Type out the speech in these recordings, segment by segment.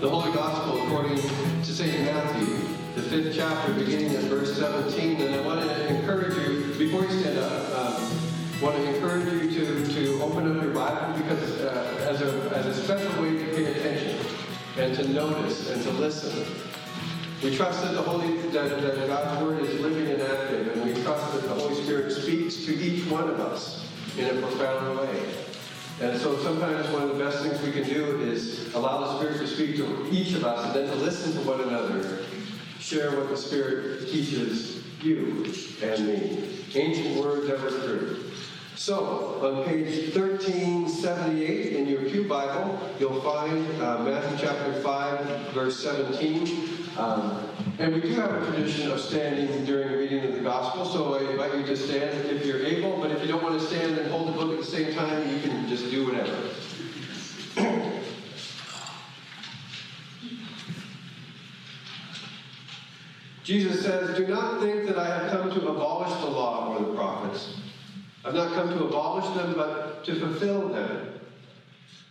The Holy Gospel according to St. Matthew, the 5th chapter, beginning at verse 17. And I want to encourage you, before you stand up, to open up your Bible, because as a special way to pay attention and to notice and to listen. We trust that that God's Word is living and active, and we trust that the Holy Spirit speaks to each one of us in a profound way. And so sometimes one of the best things we can do is allow the Spirit to speak to each of us, and then to listen to one another, share what the Spirit teaches you and me. Ancient Word never true. So, on page 1378 in your Pew Bible, you'll find Matthew chapter 5, verse 17. And we do have a tradition of standing during reading of the gospel, so I invite you to stand if you're able, but if you don't want to stand and hold the book at the same time, you can just do whatever. Jesus says, "Do not think that I have come to abolish the law or the prophets. I've not come to abolish them, but to fulfill them.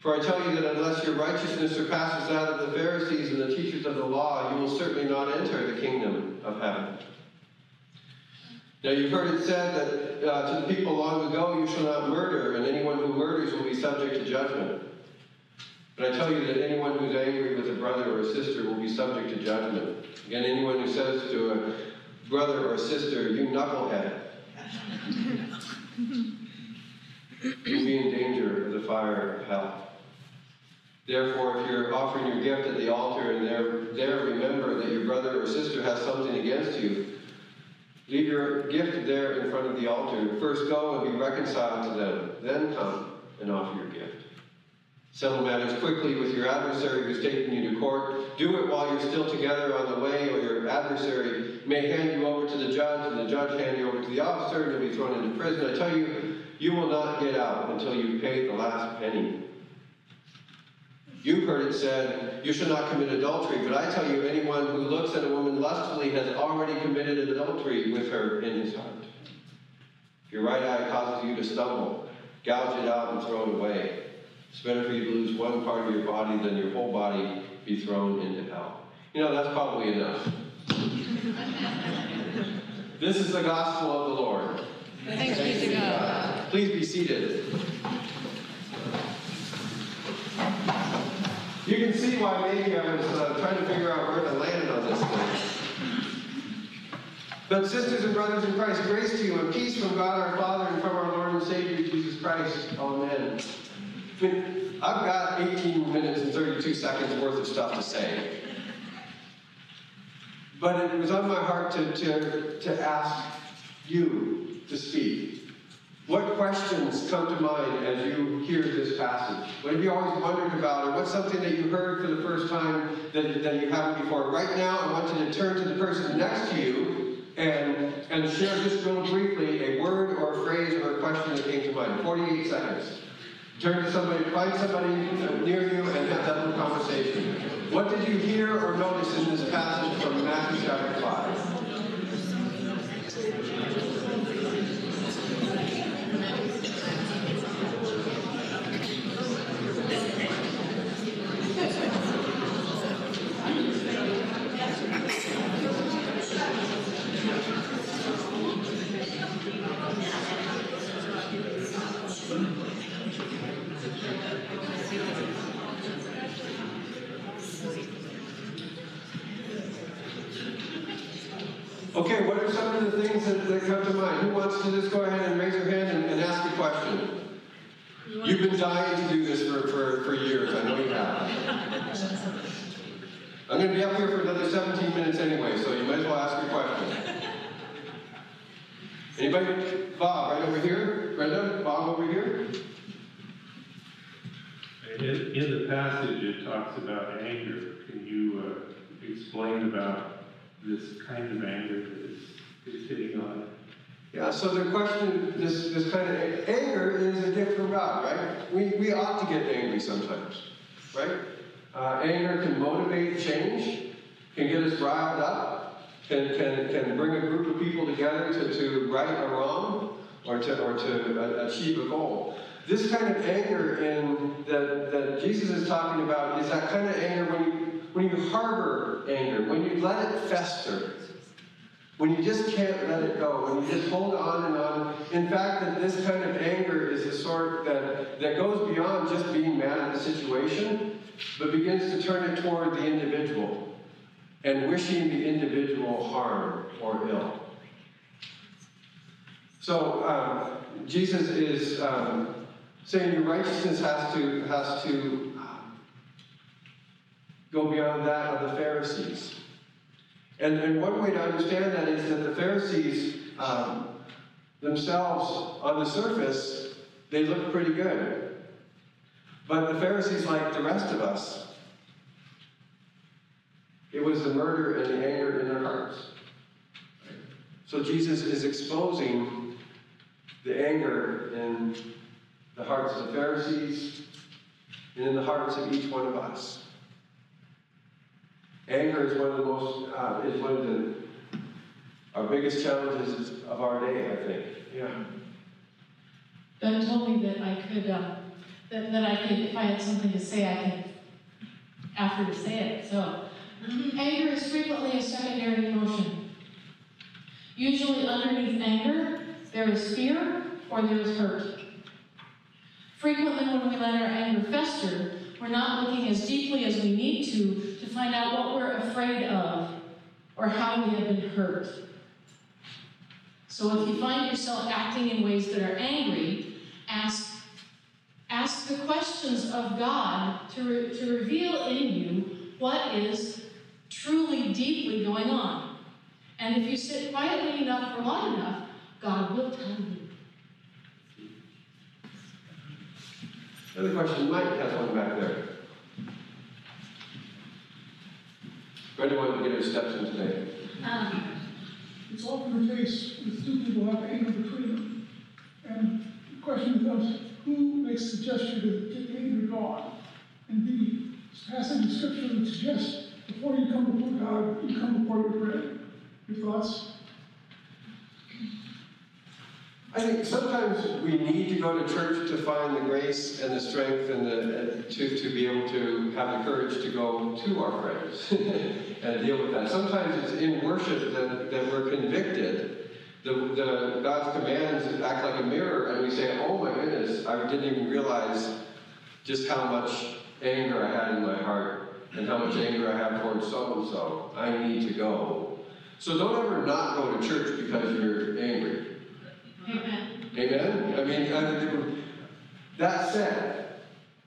For I tell you that unless your righteousness surpasses that of the Pharisees and the teachers of the law, you will certainly not enter the kingdom of heaven. Now you've heard it said that to the people long ago, you shall not murder, and anyone who murders will be subject to judgment. But I tell you that anyone who's angry with a brother or a sister will be subject to judgment. Again, anyone who says to a brother or a sister, 'You knucklehead,' will be in danger of the fire of hell. Therefore, if you're offering your gift at the altar and there remember that your brother or sister has something against you, leave your gift there in front of the altar. First go and be reconciled to them, then come and offer your gift. Settle matters quickly with your adversary who's taking you to court. Do it while you're still together on the way, or your adversary may hand you over to the judge, and the judge hand you over to the officer, and you'll be thrown into prison. I tell you, you will not get out until you pay the last penny. You've heard it said, 'You shall not commit adultery,' but I tell you, anyone who looks at a woman lustfully has already committed adultery with her in his heart. If your right eye causes you to stumble, gouge it out and throw it away. It's better for you to lose one part of your body than your whole body be thrown into hell." You know, that's probably enough. This is the gospel of the Lord. Thanks be to God. Please be seated. You can see why maybe I was trying to figure out where to land on this thing. But sisters and brothers in Christ, grace to you and peace from God our Father and from our Lord and Savior Jesus Christ. Amen. I mean, I've got 18 minutes and 32 seconds worth of stuff to say. But it was on my heart to ask you to speak. What questions come to mind as you hear this passage? What have you always wondered about, or what's something that you heard for the first time that you haven't before? Right now, I want you to turn to the person next to you and share just real briefly a word or a phrase or a question that came to mind. 48 seconds. Turn to somebody, find somebody near you, and have that little conversation. What did you hear or notice in this passage from Matthew chapter 5? Okay, what are some of the things that come to mind? Who wants to just go ahead and raise your hand and ask a question? You've been dying to do this for years. I know you have. I'm going to be up here for another 17 minutes anyway, so you might as well ask your question. Anybody? Bob, right over here? Brenda? Bob over here? In the passage, it talks about anger. Can you explain about this kind of anger is hitting on it. Yeah, so the question, this kind of anger is a gift from God, right? We ought to get angry sometimes, right? Anger can motivate change, can get us riled up, can bring a group of people together to right a wrong or to achieve a goal. This kind of anger that Jesus is talking about is that kind of anger when you harbor anger, when you let it fester, when you just can't let it go, when you just hold on and on. In fact, that this kind of anger is the sort that goes beyond just being mad at the situation, but begins to turn it toward the individual and wishing the individual harm or ill. So Jesus is saying your righteousness has to go beyond that of the Pharisees. And one way to understand that is that the Pharisees themselves, on the surface, they look pretty good. But the Pharisees, like the rest of us, it was the murder and the anger in their hearts. So Jesus is exposing the anger in the hearts of the Pharisees and in the hearts of each one of us. Anger is one of our biggest challenges of our day, I think. Yeah. God told me that I could, if I had something to say, I could after to say it. So, anger is frequently a secondary emotion. Usually, underneath anger, there is fear or there is hurt. Frequently, when we let our anger fester, we're not looking as deeply as we need to find out what we're afraid of or how we have been hurt. So if you find yourself acting in ways that are angry, ask the questions of God to reveal in you what is truly deeply going on. And if you sit quietly enough for long enough, God will tell you. Another question, Mike has one back there. Brenda wanted to get her steps in today. It's often the case with two people who have anger between them. And the question becomes, who makes the gesture to get angry at God? And the passage of Scripture would suggest, before you come before God, you come before your prayer. Your thoughts? I think sometimes we need to go to church to find the grace and the strength and to be able to have the courage to go to our prayers and deal with that. Sometimes it's in worship that we're convicted. The God's commands act like a mirror, and we say, oh my goodness, I didn't even realize just how much anger I had in my heart and how much anger I have towards so-and-so. I need to go. So don't ever not go to church because you're angry. Amen? I mean, that said,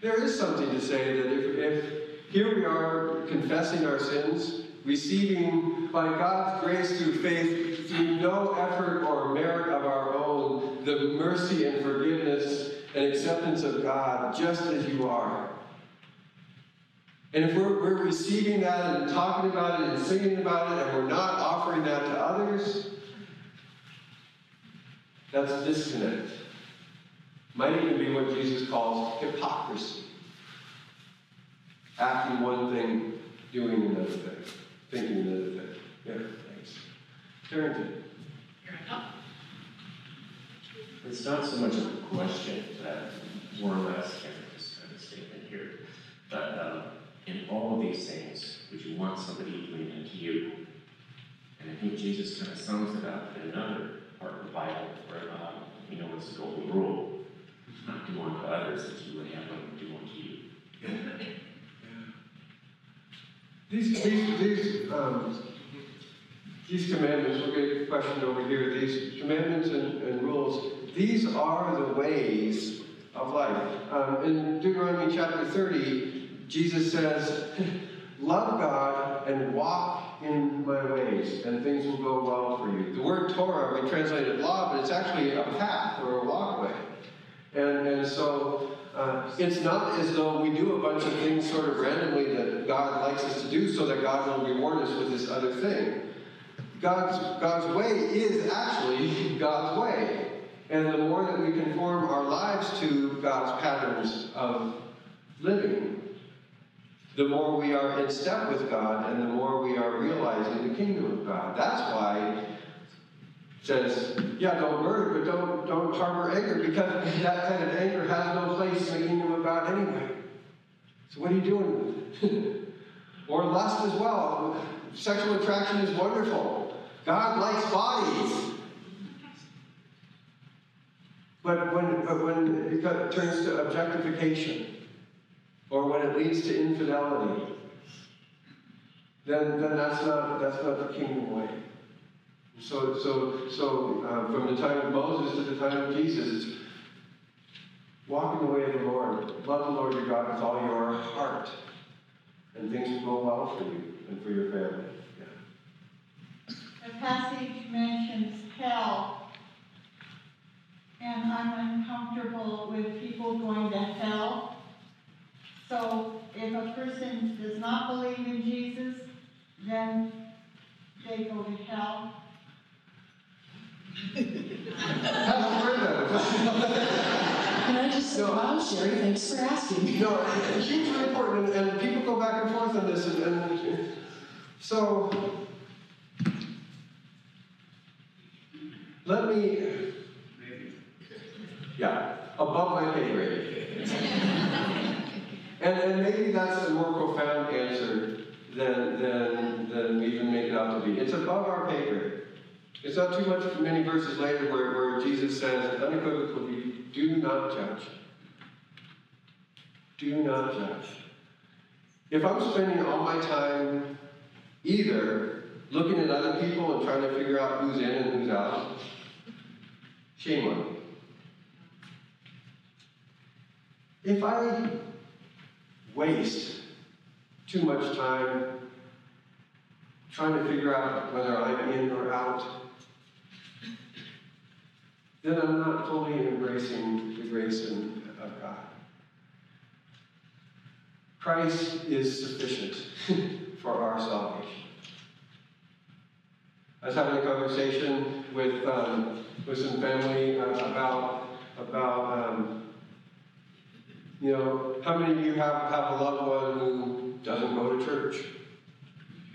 there is something to say that if here we are confessing our sins, receiving by God's grace through faith, through no effort or merit of our own, the mercy and forgiveness and acceptance of God just as you are. And if we're receiving that and talking about it and singing about it and we're not offering that to others, that's a disconnect. Might even be what Jesus calls hypocrisy. Acting one thing, doing another thing, thinking another thing. Yeah, thanks. Carrington. It's not so much of a question that more or less just kind of statement here, but in all of these things, would you want somebody doing unto you? And I think Jesus kind of sums it up in another part of the Bible, where we know it's the golden rule, not do unto others as you would have them do unto you. Yeah. These commandments, we'll get a question over here, these commandments and rules, these are the ways of life. In Deuteronomy chapter 30, Jesus says, love God and walk in my ways, and things will go well for you. The word Torah, we translate it law, but it's actually a path or a walkway. And so it's not as though we do a bunch of things sort of randomly that God likes us to do so that God will reward us with this other thing. God's way is actually God's way. And the more that we conform our lives to God's patterns of living, the more we are in step with God and the more we are realizing the kingdom of God. That's why it says, yeah, don't murder, but don't harbor anger, because that kind of anger has no place in the kingdom of God anyway. So what are you doing with it? Or lust as well. Sexual attraction is wonderful. God likes bodies. But when it turns to objectification, or when it leads to infidelity, then that's not the kingdom way. So from the time of Moses to the time of Jesus, it's walk in the way of the Lord, love the Lord your God with all your heart, and things will go well for you and for your family. Yeah. The passage mentions hell. And I'm uncomfortable with people going to hell. So if a person does not believe in Jesus, then they go to hell. Can I just say, wow, Sherry, thanks for asking. No, it's hugely important, and people go back and forth on this. And so, let me... Yeah, above my pay grade. and maybe that's a more profound answer than we even make it out to be. It's above our pay grade. It's not too much many verses later where Jesus says, unequivocally, do not judge. Do not judge. If I'm spending all my time either looking at other people and trying to figure out who's in and who's out, shame on me. If I waste too much time trying to figure out whether I'm in or out, then I'm not fully embracing the grace of God. Christ is sufficient for our salvation. I was having a conversation with some family about you know, how many of you have a loved one who doesn't go to church?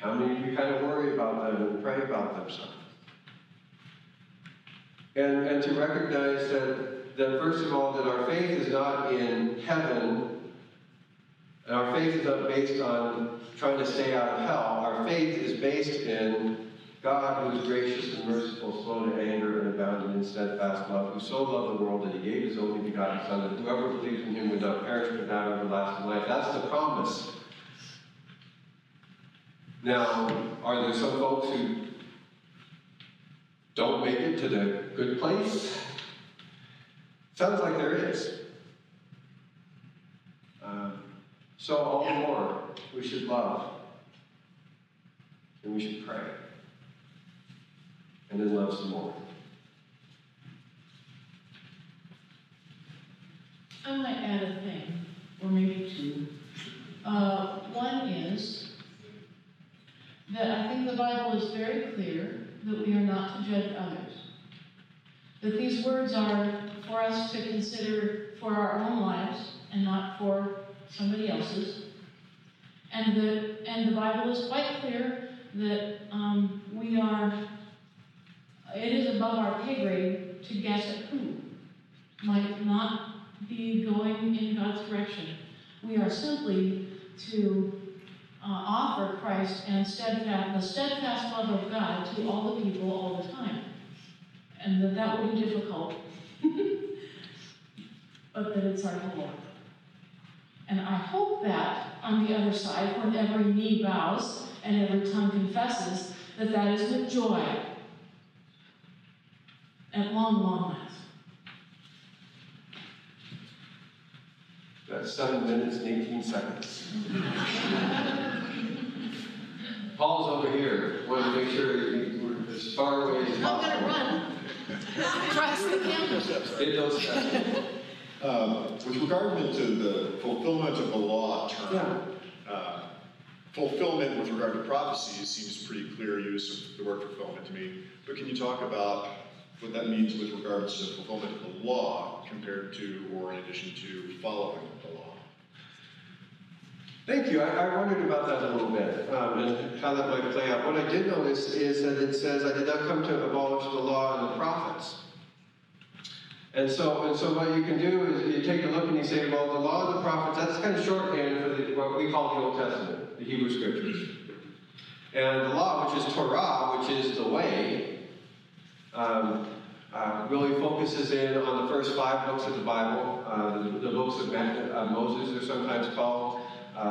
How many of you kind of worry about them and pray about them some? And to recognize that first of all, that our faith is not in heaven, and our faith is not based on trying to stay out of hell. Our faith is based in God, who is gracious and merciful, slow to anger, and abounding in steadfast love, who so loved the world that he gave his only begotten Son, that whoever believes in him would not perish but have everlasting life. That's the promise. Now, are there some folks who don't make it to the good place? Sounds like there is. So all the more, we should love, and we should pray. And then love some more. I want to add a thing, or maybe two. One is that I think the Bible is very clear that we are not to judge others. That these words are for us to consider for our own lives and not for somebody else's. And the Bible is quite clear that we are... It is above our pay grade to guess at who might not be going in God's direction. We are simply to offer Christ and the steadfast love of God to all the people all the time. And that will be difficult, but that it's our Lord. And I hope that on the other side, when every knee bows and every tongue confesses, that is with joy. At long, long last. That's 7 minutes and 18 seconds. Paul's over here. Want to make sure we're as far away as possible. I'm going to run. Trust the campus. Did those steps. With regard to the fulfillment of the law term, fulfillment with regard to prophecy seems pretty clear use of the word fulfillment to me, but can you talk about what that means with regards to fulfillment of the law compared to, or in addition to, following the law? Thank you. I wondered about that a little bit, and how that might play out. What I did notice is that it says, I did not come to abolish the law and the prophets. And so what you can do is you take a look and you say, well, the law and the prophets, that's kind of shorthand for what we call the Old Testament, the Hebrew Scriptures. And the law, which is Torah, which is the way, really focuses in on the first 5 books of the Bible. The books of Moses are sometimes called.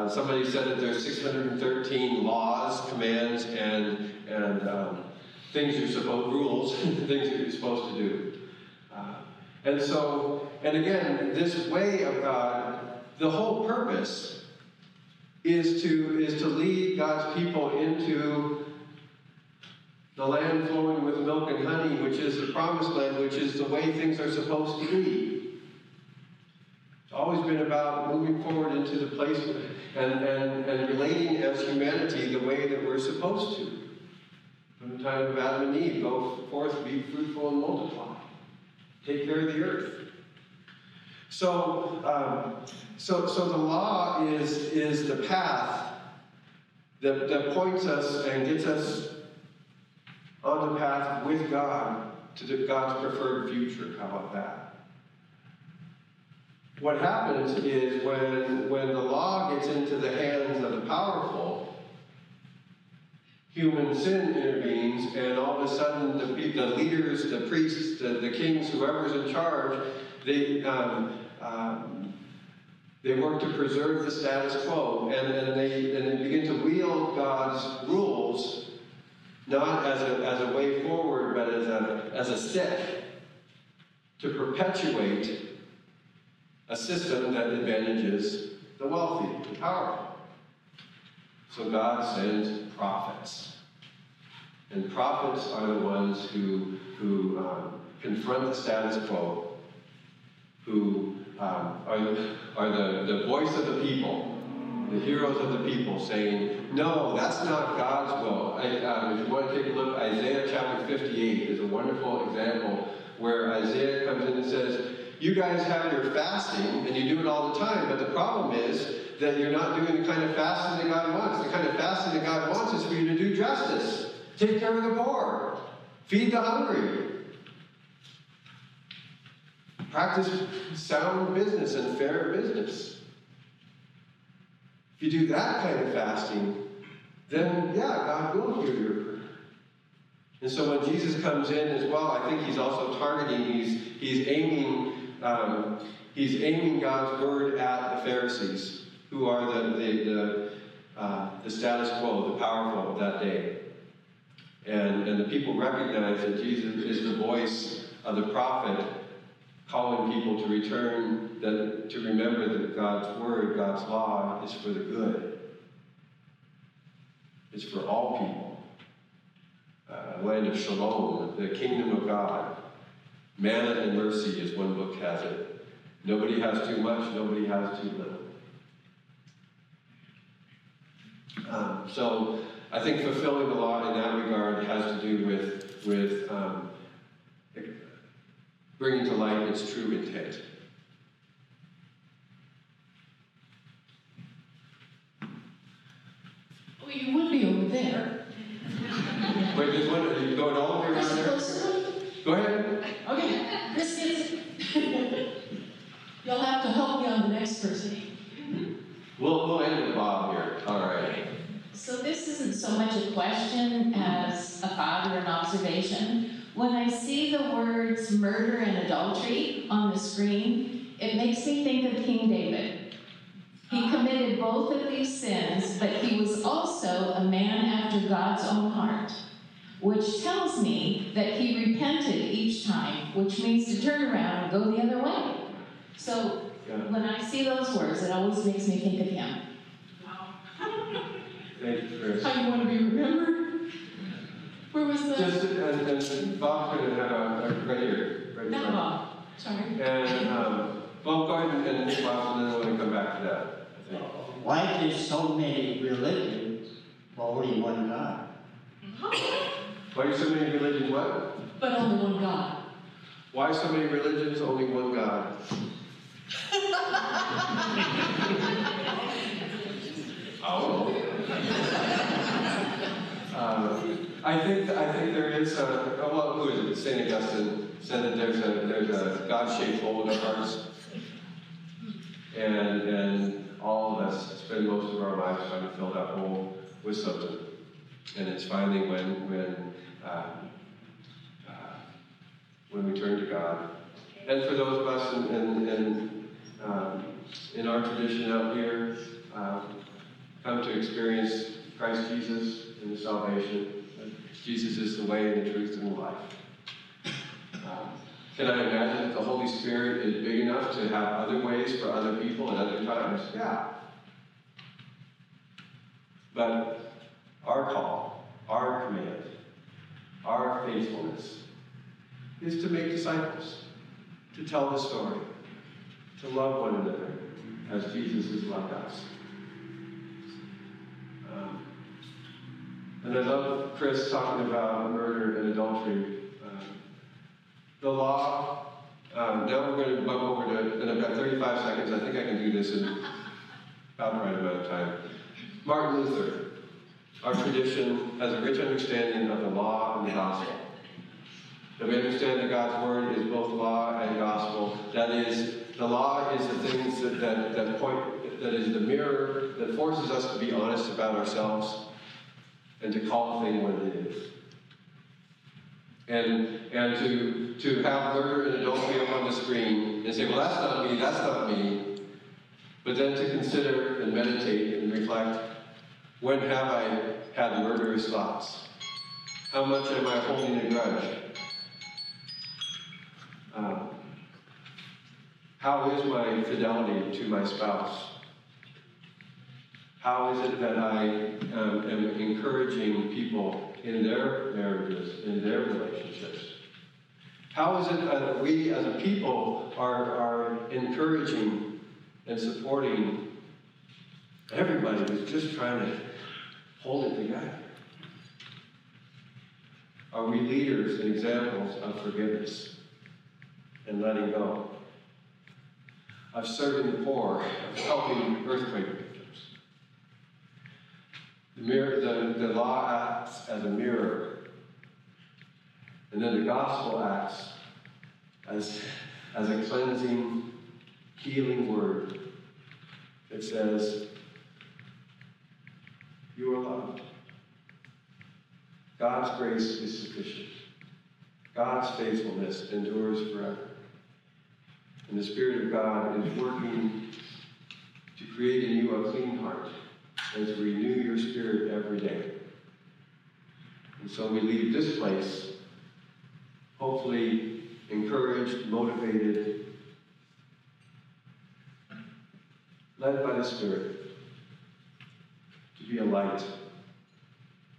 Somebody said that there's 613 laws, commands, and things you're supposed, rules, things that you're supposed to do. And again, this way of God, the whole purpose is to lead God's people into the land flowing with milk and honey, which is the promised land, which is the way things are supposed to be. It's always been about moving forward into the place and relating as humanity the way that we're supposed to. From the time of Adam and Eve, go forth, be fruitful, and multiply. Take care of the earth. So the law is the path that points us and gets us on the path with God to God's preferred future. How about that? What happens is when the law gets into the hands of the powerful, human sin intervenes, and all of a sudden the leaders, the priests, the kings, whoever's in charge, they work to preserve the status quo, and they begin to wield God's rules not as a way forward, but as a stick to perpetuate a system that advantages the wealthy, the powerful. So God sends prophets. And prophets are the ones who confront the status quo, who are the voice of the people, the heroes of the people, saying, no, that's not God's will. If you want to take a look, Isaiah chapter 58 is a wonderful example where Isaiah comes in and says, you guys have your fasting, and you do it all the time, but the problem is that you're not doing the kind of fasting that God wants. The kind of fasting that God wants is for you to do justice. Take care of the poor. Feed the hungry. Practice sound business and fair business. If you do that kind of fasting, then, yeah, God will hear your prayer. And so when Jesus comes in as well, I think he's also targeting, he's aiming God's word at the Pharisees, who are the status quo, the powerful of that day. And the people recognize that Jesus is the voice of the prophet, calling people to return, to remember that God's word, God's law, is for the good. It's for all people. A land of shalom, the kingdom of God. Manna and mercy, as one book has it. Nobody has too much, nobody has too little. So I think fulfilling the law in that regard has to do with bringing to light its true intent. Oh, you would be over there. Wait, there's one. Are you going all the way around there? Go ahead. Okay, this is. You'll have to help me on the next person. We'll end with Bob here. All right. So this isn't so much a question as a thought or an observation. When I see the words murder and adultery on the screen, it makes me think of King David. He committed both of these sins, but he was also a man after God's own heart, which tells me that he repented each time, which means to turn around and go the other way. So yeah. When I see those words, it always makes me think of him. Wow. Thank you, Chris. How you want to be remembered? Where was the... Just, and Bob could have right here. Right that Bob. Sorry. And Bob, go ahead and finish Bob, and then we're going to come back to that. I think. Why do so many religions Well, only one God. Why are so many religions what? But only one God. Why so many religions, only one God? I think there is who is it? St. Augustine said that there's a God-shaped hole in our hearts, and all of us spend most of our lives trying to fill that hole with something, and it's finally when we turn to God. And for those of us in our tradition out here, come to experience Christ Jesus and the salvation. Jesus is the way and the truth and the life. Can I imagine that the Holy Spirit is big enough to have other ways for other people at other times? Yeah. But our call, our command, our faithfulness is to make disciples, to tell the story, to love one another as Jesus has loved us. And I love Chris talking about murder and adultery. The law, now we're going to bump over to, and I've got 35 seconds, I think I can do this in about the right amount of time. Martin Luther, our tradition has a rich understanding of the law and the gospel. That we understand that God's word is both law and gospel. That is, the law is the things that point, that is the mirror that forces us to be honest about ourselves and to call a thing what it is. And to have murder and adultery up on the screen and say, well, that's not me. But then to consider and meditate and reflect, when have I had murderous thoughts? How much am I holding a grudge? How is my fidelity to my spouse? How is it that I am encouraging people in their marriages, in their relationships? How is it that we as a people are encouraging and supporting everybody who's just trying to hold it together? Are we leaders and examples of forgiveness and letting go? Of serving the poor, of helping earthquake victims. The law acts as a mirror, and then the gospel acts as a cleansing, healing word. It says, you are loved. God's grace is sufficient. God's faithfulness endures forever. And the Spirit of God is working to create in you a clean heart and to renew your spirit every day. And so we leave this place, hopefully encouraged, motivated, led by the Spirit to be a light,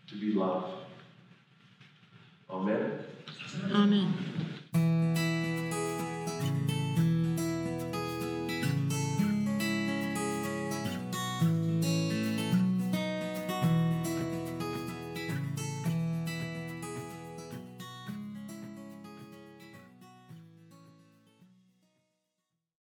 to be love. Amen. Amen.